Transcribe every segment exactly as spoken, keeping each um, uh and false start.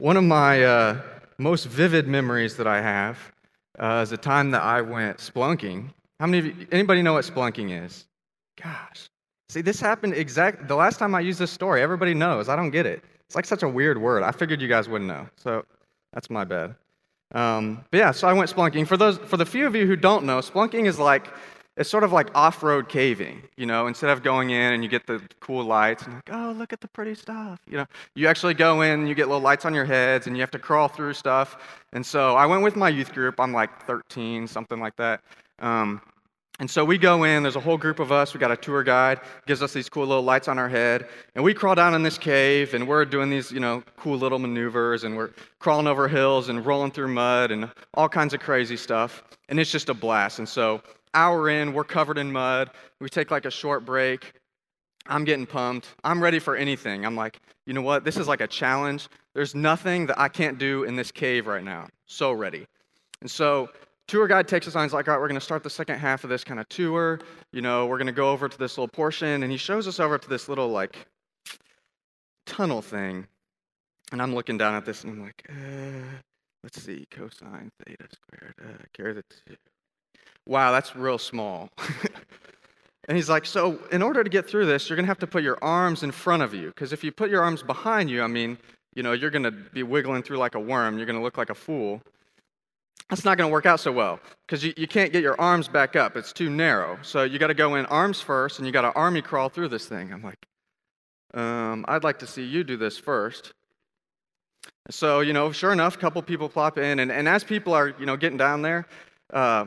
One of my uh, most vivid memories that I have uh, is the time that I went splunking. How many of you, anybody know what splunking is? Gosh. See, this happened exact, the last time I used this story, everybody knows. I don't get it. It's like such a weird word. I figured you guys wouldn't know, so that's my bad. Um, but yeah, so I went splunking. For those, for the few of you who don't know, splunking is like, it's sort of like off-road caving, you know, instead of going in and you get the cool lights and like, oh, look at the pretty stuff, you know, you actually go in and you get little lights on your heads and you have to crawl through stuff. And so I went with my youth group. I'm like thirteen, something like that. Um, and so we go in, there's a whole group of us, we got a tour guide, gives us these cool little lights on our head, and we crawl down in this cave and we're doing these, you know, cool little maneuvers and we're crawling over hills and rolling through mud and all kinds of crazy stuff. And it's just a blast. And so hour in, we're covered in mud, we take like a short break, I'm getting pumped, I'm ready for anything. I'm like, you know what, this is like a challenge, there's nothing that I can't do in this cave right now, so ready. And so tour guide takes us on, he's like, all right, we're going to start the second half of this kind of tour, you know, we're going to go over to this little portion, and he shows us over to this little like tunnel thing, and I'm looking down at this, and I'm like, uh, let's see, cosine theta squared, uh, carry the two. Wow, that's real small. And he's like, so in order to get through this, you're going to have to put your arms in front of you. Because if you put your arms behind you, I mean, you know, you're going to be wiggling through like a worm. You're going to look like a fool. That's not going to work out so well because you, you can't get your arms back up. It's too narrow. So you got to go in arms first and you got to army crawl through this thing. I'm like, um, I'd like to see you do this first. So, you know, sure enough, a couple people plop in. And, and as people are, you know, getting down there, uh,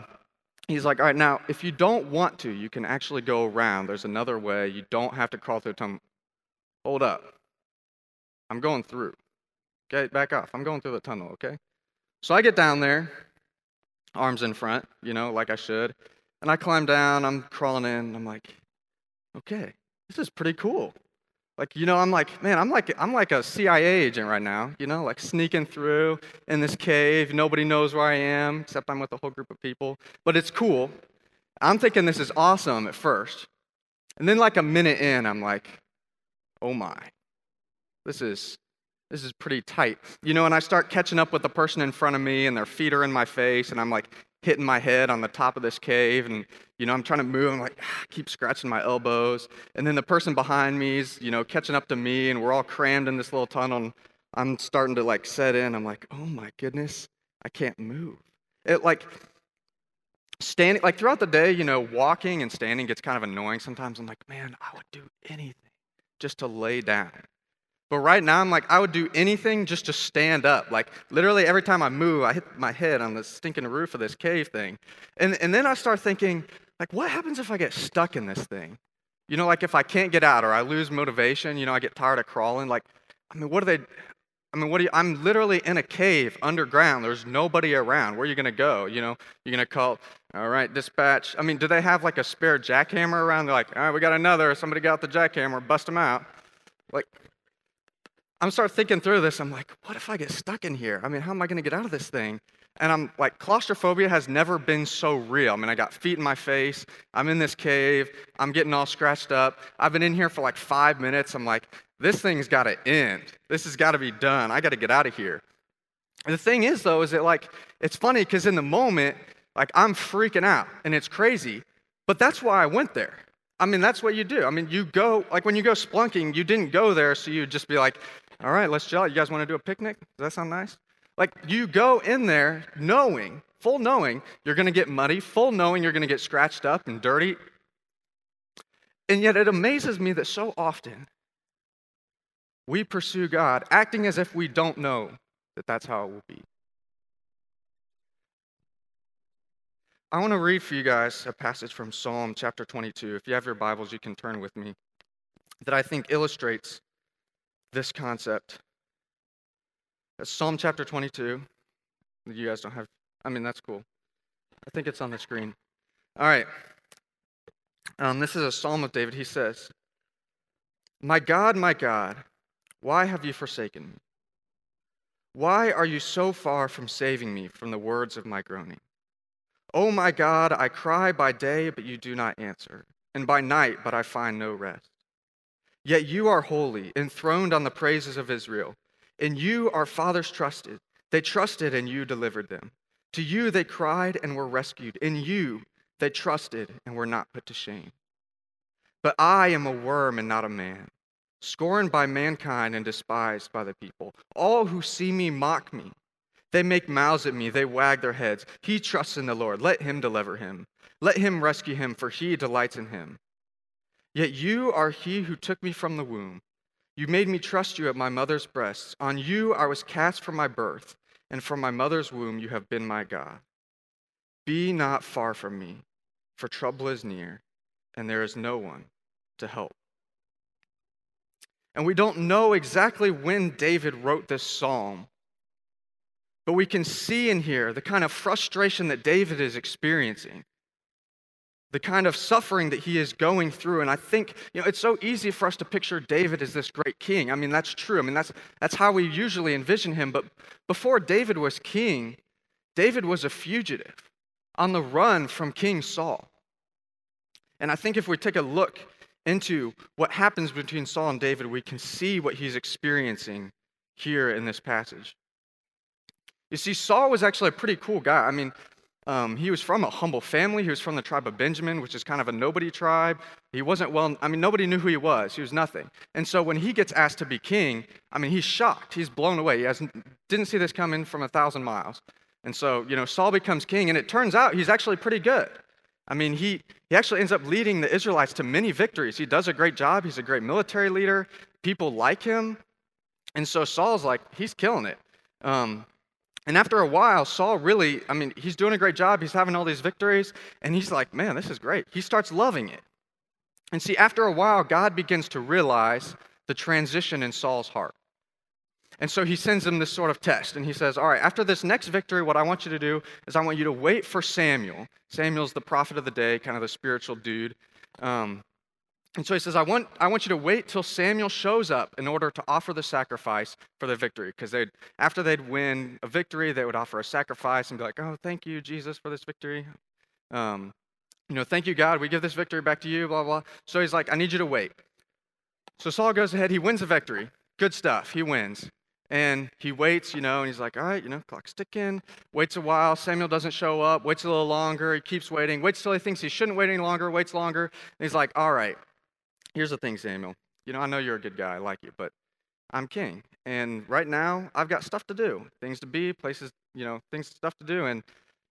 he's like, all right, now, if you don't want to, you can actually go around. There's another way. You don't have to crawl through a tunnel. Hold up. I'm going through. Okay, back off. I'm going through the tunnel, okay? So I get down there, arms in front, you know, like I should. And I climb down. I'm crawling in. And I'm like, okay, this is pretty cool. Like, you know, I'm like, man, I'm like, I'm like a C I A agent right now, you know, like sneaking through in this cave. Nobody knows where I am, except I'm with a whole group of people. But it's cool. I'm thinking this is awesome at first. And then like a minute in, I'm like, oh my, this is, this is pretty tight. You know, and I start catching up with the person in front of me and their feet are in my face. And I'm like hitting my head on the top of this cave. And you know, I'm trying to move, I'm like, ah, keep scratching my elbows. And then the person behind me is, you know, catching up to me, and we're all crammed in this little tunnel, and I'm starting to, like, set in. I'm like, oh, my goodness, I can't move. It, like, standing, like, throughout the day, you know, walking and standing gets kind of annoying. Sometimes I'm like, man, I would do anything just to lay down. But right now, I'm like, I would do anything just to stand up. Like, literally every time I move, I hit my head on the stinking roof of this cave thing. And, and then I start thinking, like, what happens if I get stuck in this thing? You know, like if I can't get out or I lose motivation, you know, I get tired of crawling. Like, I mean, what are they, I mean, what do you, I'm literally in a cave underground. There's nobody around. Where are you going to go? You know, you're going to call, all right, dispatch. I mean, do they have like a spare jackhammer around? They're like, all right, we got another. Somebody got the jackhammer, bust them out. Like, I'm start thinking through this. I'm like, what if I get stuck in here? I mean, how am I going to get out of this thing? And I'm like, claustrophobia has never been so real. I mean, I got feet in my face. I'm in this cave. I'm getting all scratched up. I've been in here for like five minutes. I'm like, this thing's got to end. This has got to be done. I got to get out of here. And the thing is, though, is that like, it's funny because in the moment, like I'm freaking out and it's crazy, but that's why I went there. I mean, that's what you do. I mean, you go, like when you go splunking, you didn't go there. So you'd just be like, all right, let's chill out. You guys want to do a picnic? Does that sound nice? Like, you go in there knowing, full knowing, you're going to get muddy, full knowing you're going to get scratched up and dirty. And yet it amazes me that so often we pursue God acting as if we don't know that that's how it will be. I want to read for you guys a passage from Psalm chapter twenty-two. If you have your Bibles, you can turn with me, that I think illustrates this concept. Psalm chapter twenty-two. You guys don't have, I mean, that's cool. I think it's on the screen. All right. Um, this is a psalm of David. He says, "My God, my God, why have you forsaken me? Why are you so far from saving me from the words of my groaning? Oh, my God, I cry by day, but you do not answer, and by night, but I find no rest. Yet you are holy, enthroned on the praises of Israel. In you our fathers trusted. They trusted and you delivered them. To you they cried and were rescued. In you they trusted and were not put to shame. But I am a worm and not a man, scorned by mankind and despised by the people. All who see me mock me. They make mouths at me. They wag their heads. He trusts in the Lord. Let him deliver him. Let him rescue him, for he delights in him. Yet you are he who took me from the womb. You made me trust you at my mother's breasts. On you I was cast from my birth, and from my mother's womb you have been my God. Be not far from me, for trouble is near, and there is no one to help. And we don't know exactly when David wrote this psalm, but we can see in here the kind of frustration that David is experiencing, the kind of suffering that he is going through. And I think, you know, it's so easy for us to picture David as this great king. I mean, that's true. I mean, that's that's how we usually envision him. But before David was king, David was a fugitive on the run from King Saul. And I think if we take a look into what happens between Saul and David, we can see what he's experiencing here in this passage. You see, Saul was actually a pretty cool guy. I mean, Um, he was from a humble family. He was from the tribe of Benjamin, which is kind of a nobody tribe. He wasn't well, I mean, nobody knew who he was. He was nothing. And so when he gets asked to be king, I mean, he's shocked. He's blown away. He hasn't, didn't see this coming from a thousand miles. And so, you know, Saul becomes king, and it turns out he's actually pretty good. I mean, he, he actually ends up leading the Israelites to many victories. He does a great job. He's a great military leader. People like him. And so Saul's like, he's killing it. Um, And after a while, Saul really, I mean, he's doing a great job. He's having all these victories. And he's like, man, this is great. He starts loving it. And see, after a while, God begins to realize the transition in Saul's heart. And so he sends him this sort of test. And he says, all right, after this next victory, what I want you to do is I want you to wait for Samuel. Samuel's the prophet of the day, kind of the spiritual dude. Um, and so he says, I want, I want you to wait till Samuel shows up in order to offer the sacrifice for the victory. Because they'd, after they'd win a victory, they would offer a sacrifice and be like, oh, thank you, Jesus, for this victory. Um, you know, thank you, God. We give this victory back to you, blah, blah. So he's like, I need you to wait. So Saul goes ahead. He wins the victory. Good stuff. He wins. And he waits, you know, and he's like, all right, you know, clock's ticking. Waits a while. Samuel doesn't show up. Waits a little longer. He keeps waiting. Waits till he thinks he shouldn't wait any longer. Waits longer. And he's like, all right. Here's the thing, Samuel. You know, I know you're a good guy. I like you, but I'm king. And right now, I've got stuff to do, things to be, places, you know, things, stuff to do. And,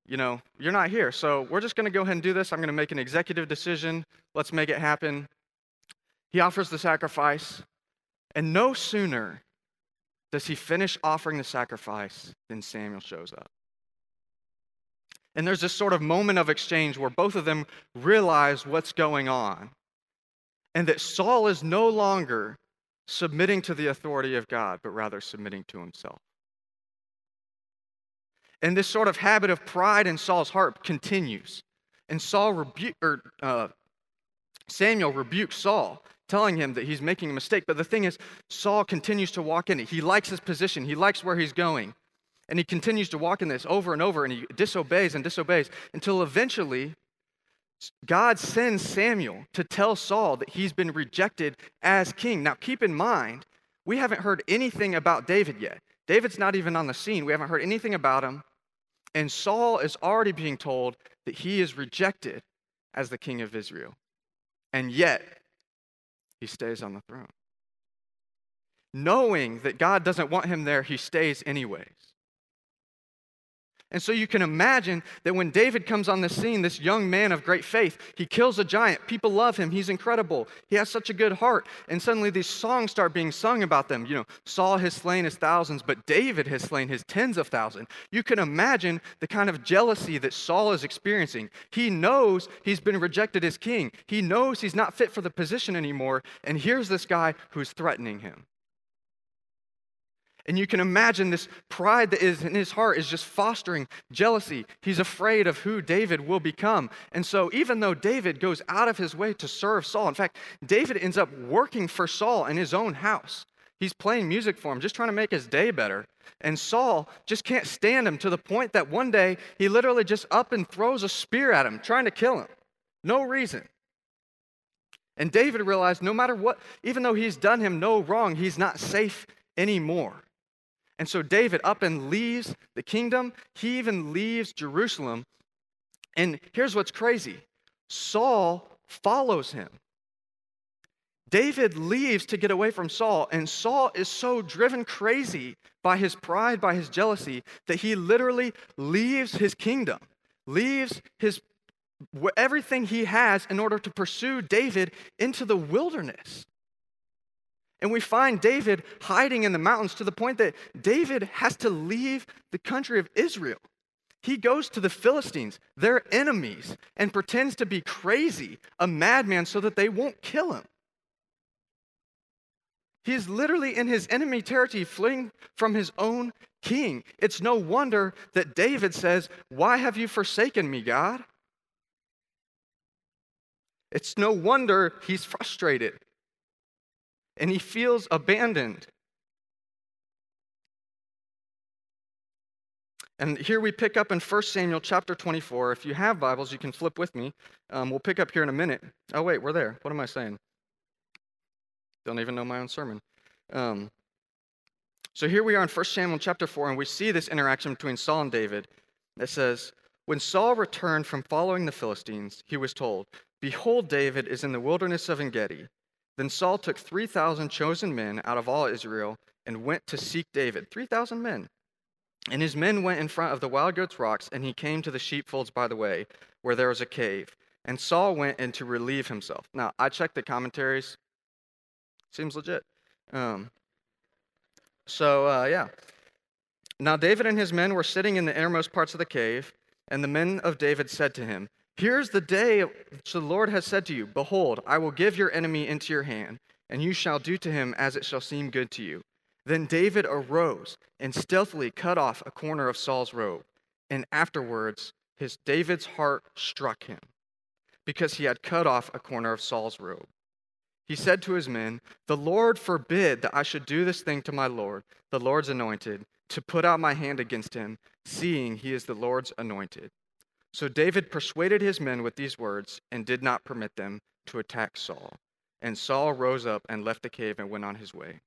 you know, you're not here. So we're just going to go ahead and do this. I'm going to make an executive decision. Let's make it happen. He offers the sacrifice. And no sooner does he finish offering the sacrifice than Samuel shows up. And there's this sort of moment of exchange where both of them realize what's going on. And that Saul is no longer submitting to the authority of God, but rather submitting to himself. And this sort of habit of pride in Saul's heart continues. And Saul rebu- or, uh, Samuel rebukes Saul, telling him that he's making a mistake. But the thing is, Saul continues to walk in it. He likes his position. He likes where he's going. And he continues to walk in this over and over, and he disobeys and disobeys until eventually God sends Samuel to tell Saul that he's been rejected as king. Now, keep in mind, we haven't heard anything about David yet. David's not even on the scene. We haven't heard anything about him. And Saul is already being told that he is rejected as the king of Israel. And yet, he stays on the throne. Knowing that God doesn't want him there, he stays anyways. And so you can imagine that when David comes on the scene, this young man of great faith, he kills a giant. People love him. He's incredible. He has such a good heart. And suddenly these songs start being sung about them. You know, Saul has slain his thousands, but David has slain his tens of thousands. You can imagine the kind of jealousy that Saul is experiencing. He knows he's been rejected as king. He knows he's not fit for the position anymore. And here's this guy who's threatening him. And you can imagine this pride that is in his heart is just fostering jealousy. He's afraid of who David will become. And so even though David goes out of his way to serve Saul, in fact, David ends up working for Saul in his own house. He's playing music for him, just trying to make his day better. And Saul just can't stand him to the point that one day he literally just up and throws a spear at him, trying to kill him. No reason. And David realized no matter what, even though he's done him no wrong, he's not safe anymore. And so David up and leaves the kingdom. He even leaves Jerusalem. And here's what's crazy. Saul follows him. David leaves to get away from Saul, and Saul is so driven crazy by his pride, by his jealousy, that he literally leaves his kingdom, leaves his everything he has in order to pursue David into the wilderness. And we find David hiding in the mountains to the point that David has to leave the country of Israel. He goes to the Philistines, their enemies, and pretends to be crazy, a madman, so that they won't kill him. He is literally in his enemy territory, fleeing from his own king. It's no wonder that David says, "Why have you forsaken me, God?" It's no wonder he's frustrated and he feels abandoned. And here we pick up in First Samuel chapter twenty-four. If you have Bibles, you can flip with me. Um, we'll pick up here in a minute. Oh, wait, we're there. What am I saying? Don't even know my own sermon. Um, so here we are in First Samuel chapter four, and we see this interaction between Saul and David. It says, when Saul returned from following the Philistines, he was told, "Behold, David is in the wilderness of Engedi." Then Saul took three thousand chosen men out of all Israel and went to seek David. three thousand men. And his men went in front of the wild goats' rocks, and he came to the sheepfolds by the way, where there was a cave. And Saul went in to relieve himself. Now, I checked the commentaries. Seems legit. Um, so, uh, yeah. Now David and his men were sitting in the innermost parts of the cave, and the men of David said to him, "Here's the day which the Lord has said to you, Behold, I will give your enemy into your hand, and you shall do to him as it shall seem good to you." Then David arose and stealthily cut off a corner of Saul's robe, and afterwards his David's heart struck him, because he had cut off a corner of Saul's robe. He said to his men, "The Lord forbid that I should do this thing to my Lord, the Lord's anointed, to put out my hand against him, seeing he is the Lord's anointed." So David persuaded his men with these words and did not permit them to attack Saul. And Saul rose up and left the cave and went on his way.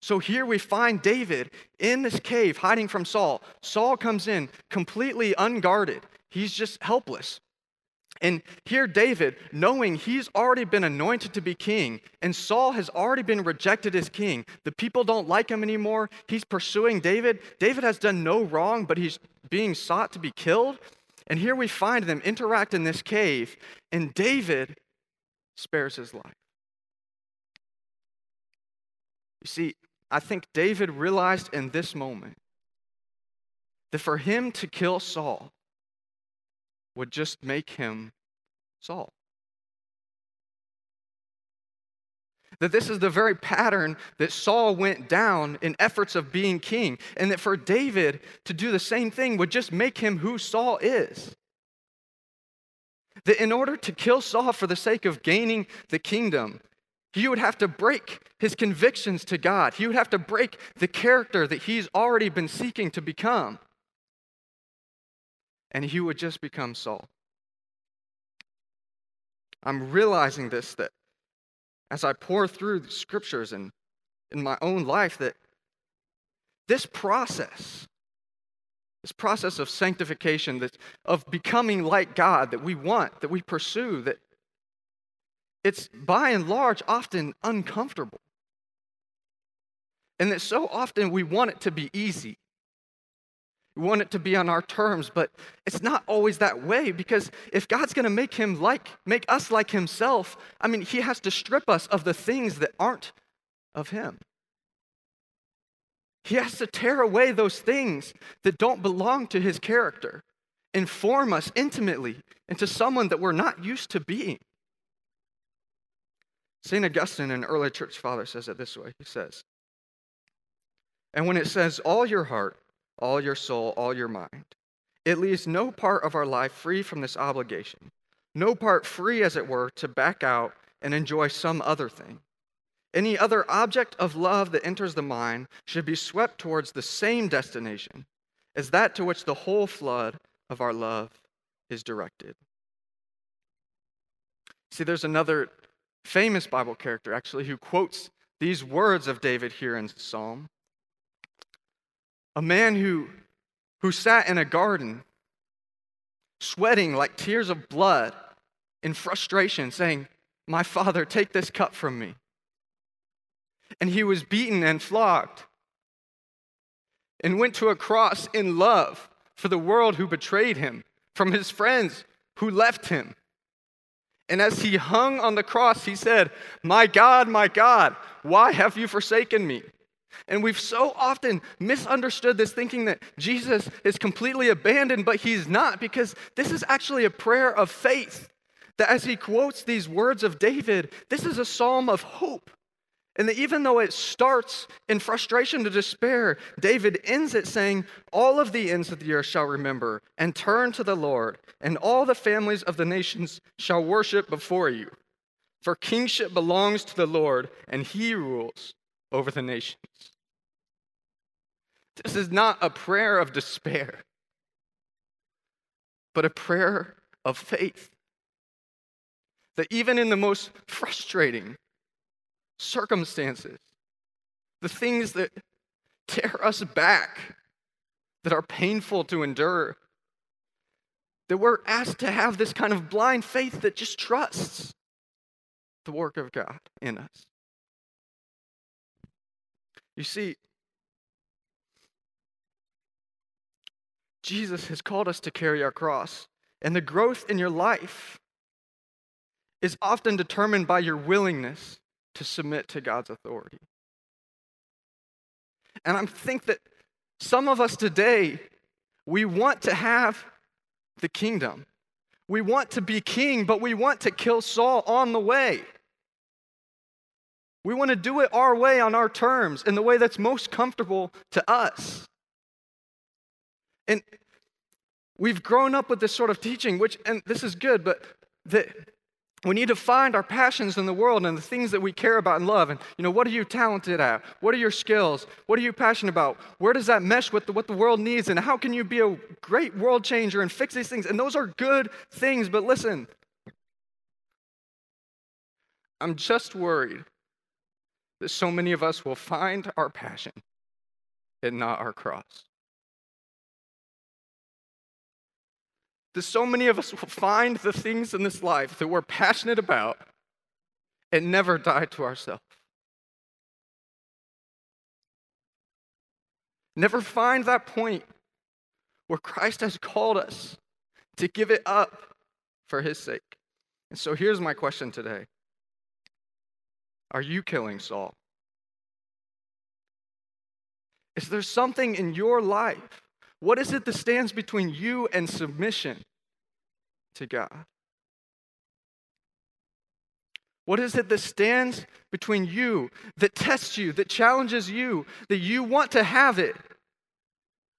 So here we find David in this cave hiding from Saul. Saul comes in completely unguarded. He's just helpless. And here David, knowing he's already been anointed to be king, and Saul has already been rejected as king. The people don't like him anymore. He's pursuing David. David has done no wrong, but he's being sought to be killed. And here we find them interact in this cave, and David spares his life. You see, I think David realized in this moment that for him to kill Saul would just make him Saul. That this is the very pattern that Saul went down in efforts of being king, and that for David to do the same thing would just make him who Saul is. That in order to kill Saul for the sake of gaining the kingdom, he would have to break his convictions to God. He would have to break the character that he's already been seeking to become. And he would just become Saul. I'm realizing this, that as I pour through the scriptures and in my own life, that this process, this process of sanctification, that of becoming like God that we want, that we pursue, that it's by and large often uncomfortable. And that so often we want it to be easy. We want it to be on our terms, but it's not always that way, because if God's going to make him like, make us like himself, I mean, he has to strip us of the things that aren't of him. He has to tear away those things that don't belong to his character and form us intimately into someone that we're not used to being. Saint Augustine, an early church father, says it this way. He says, "And when it says all your heart, all your soul, all your mind, it leaves no part of our life free from this obligation, no part free, as it were, to back out and enjoy some other thing. Any other object of love that enters the mind should be swept towards the same destination as that to which the whole flood of our love is directed." See, there's another famous Bible character, actually, who quotes these words of David here in Psalm. A man who, who sat in a garden, sweating like tears of blood in frustration, saying, "My Father, take this cup from me." And he was beaten and flogged and went to a cross in love for the world who betrayed him, from his friends who left him. And as he hung on the cross, he said, "My God, my God, why have you forsaken me?" And we've so often misunderstood this, thinking that Jesus is completely abandoned, but he's not, because this is actually a prayer of faith. That as he quotes these words of David, this is a psalm of hope. And that even though it starts in frustration to despair, David ends it saying, "All of the ends of the earth shall remember and turn to the Lord, and all the families of the nations shall worship before you. For kingship belongs to the Lord, and he rules over the nations." This is not a prayer of despair, but a prayer of faith. That even in the most frustrating circumstances, the things that tear us back, that are painful to endure, that we're asked to have this kind of blind faith that just trusts the work of God in us. You see, Jesus has called us to carry our cross, and the growth in your life is often determined by your willingness to submit to God's authority. And I think that some of us today, we want to have the kingdom. We want to be king, but we want to kill Saul on the way. We want to do it our way, on our terms, in the way that's most comfortable to us. And we've grown up with this sort of teaching, which, and this is good, but that we need to find our passions in the world and the things that we care about and love. And, you know, what are you talented at? What are your skills? What are you passionate about? Where does that mesh with the, what the world needs? And how can you be a great world changer and fix these things? And those are good things, but listen, I'm just worried that so many of us will find our passion and not our cross. That so many of us will find the things in this life that we're passionate about and never die to ourselves. Never find that point where Christ has called us to give it up for his sake. And so here's my question today. Are you killing Saul? Is there something in your life? What is it that stands between you and submission to God? What is it that stands between you, that tests you, that challenges you, that you want to have it,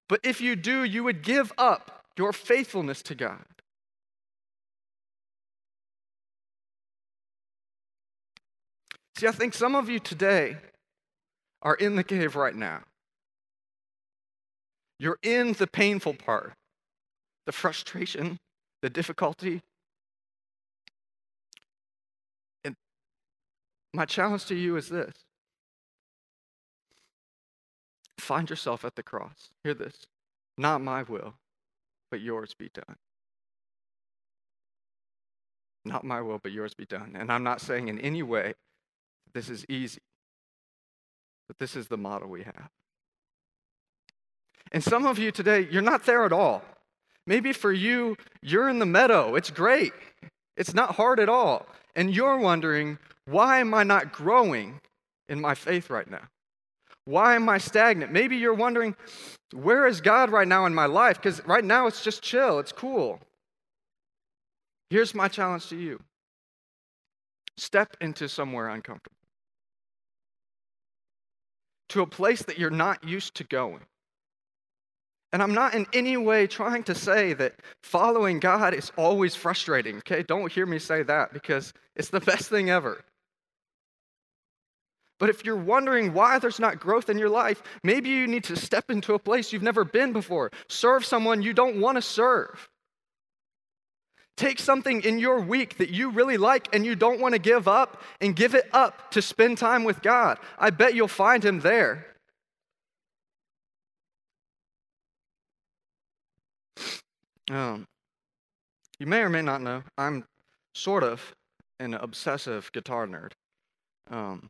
but if you do, you would give up your faithfulness to God? See, I think some of you today are in the cave right now. You're in the painful part, the frustration, the difficulty. And my challenge to you is this. Find yourself at the cross. Hear this. Not my will, but yours be done. Not my will, but yours be done. And I'm not saying in any way that this is easy, but this is the model we have. And some of you today, you're not there at all. Maybe for you, you're in the meadow. It's great. It's not hard at all. And you're wondering, why am I not growing in my faith right now? Why am I stagnant? Maybe you're wondering, where is God right now in my life? Because right now it's just chill. It's cool. Here's my challenge to you. Step into somewhere uncomfortable. To a place that you're not used to going. And I'm not in any way trying to say that following God is always frustrating, okay? Don't hear me say that, because it's the best thing ever. But if you're wondering why there's not growth in your life, maybe you need to step into a place you've never been before. Serve someone you don't want to serve. Take something in your week that you really like and you don't want to give up, and give it up to spend time with God. I bet you'll find him there. Um, you may or may not know, I'm sort of an obsessive guitar nerd. Um,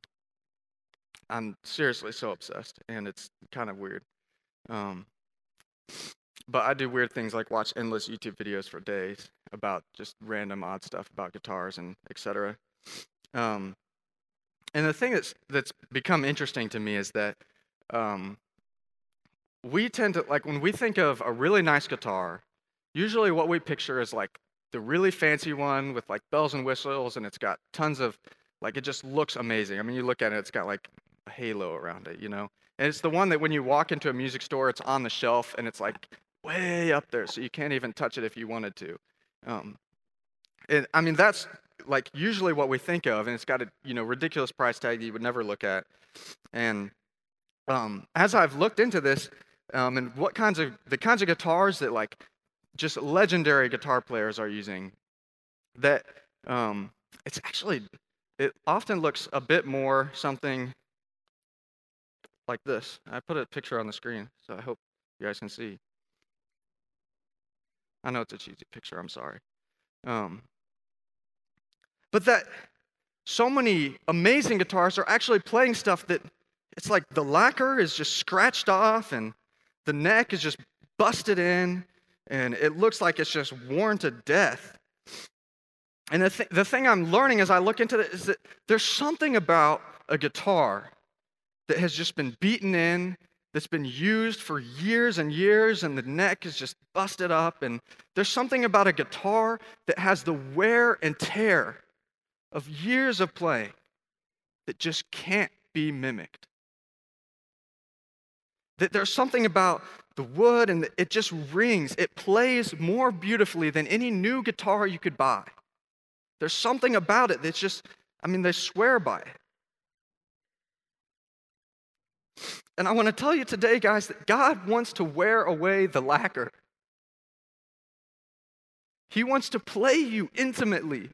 I'm seriously so obsessed, and it's kind of weird. Um, but I do weird things like watch endless YouTube videos for days about just random odd stuff about guitars and et cetera. Um, and the thing that's that's become interesting to me is that um, we tend to, like, when we think of a really nice guitar, usually what we picture is like the really fancy one with like bells and whistles, and it's got tons of, like, it just looks amazing. I mean, you look at it, it's got like a halo around it, you know? And it's the one that when you walk into a music store, it's on the shelf, and it's like way up there, so you can't even touch it if you wanted to. Um, and I mean, that's like usually what we think of, and it's got a, you know, ridiculous price tag that you would never look at. And um, as I've looked into this, um, and what kinds of, the kinds of guitars that like just legendary guitar players are using, that um, it's actually, it often looks a bit more something like this. I put a picture on the screen, so I hope you guys can see. I know it's a cheesy picture, I'm sorry. Um, but that so many amazing guitars are actually playing stuff that it's like the lacquer is just scratched off and the neck is just busted in and it looks like it's just worn to death. And the, th the thing I'm learning as I look into it is that there's something about a guitar that has just been beaten in, that's been used for years and years, and the neck is just busted up. And there's something about a guitar that has the wear and tear of years of playing that just can't be mimicked. That there's something about the wood, and it just rings. It plays more beautifully than any new guitar you could buy. There's something about it that's just, I mean, they swear by it. And I want to tell you today, guys, that God wants to wear away the lacquer. He wants to play you intimately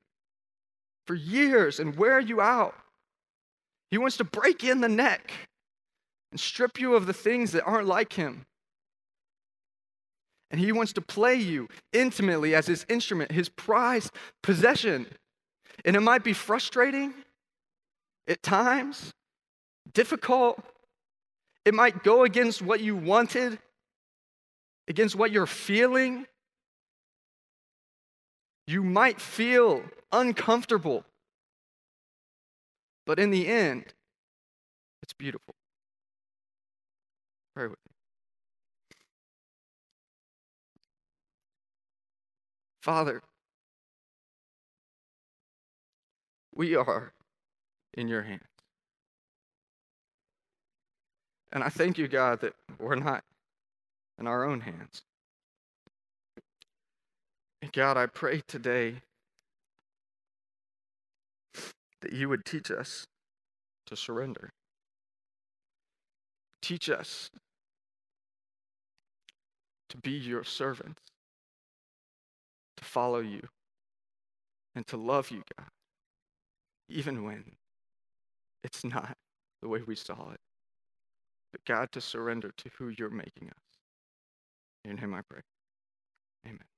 for years and wear you out. He wants to break in the neck and strip you of the things that aren't like him. And he wants to play you intimately as his instrument, his prized possession. And it might be frustrating at times, difficult. It might go against what you wanted, against what you're feeling. You might feel uncomfortable. But in the end, it's beautiful. Pray with me. Father, we are in your hands. And I thank you, God, that we're not in our own hands. And God, I pray today that you would teach us to surrender. Teach us to be your servants, to follow you, and to love you, God, even when it's not the way we saw it. But God, to surrender to who you're making us. In him I pray. Amen.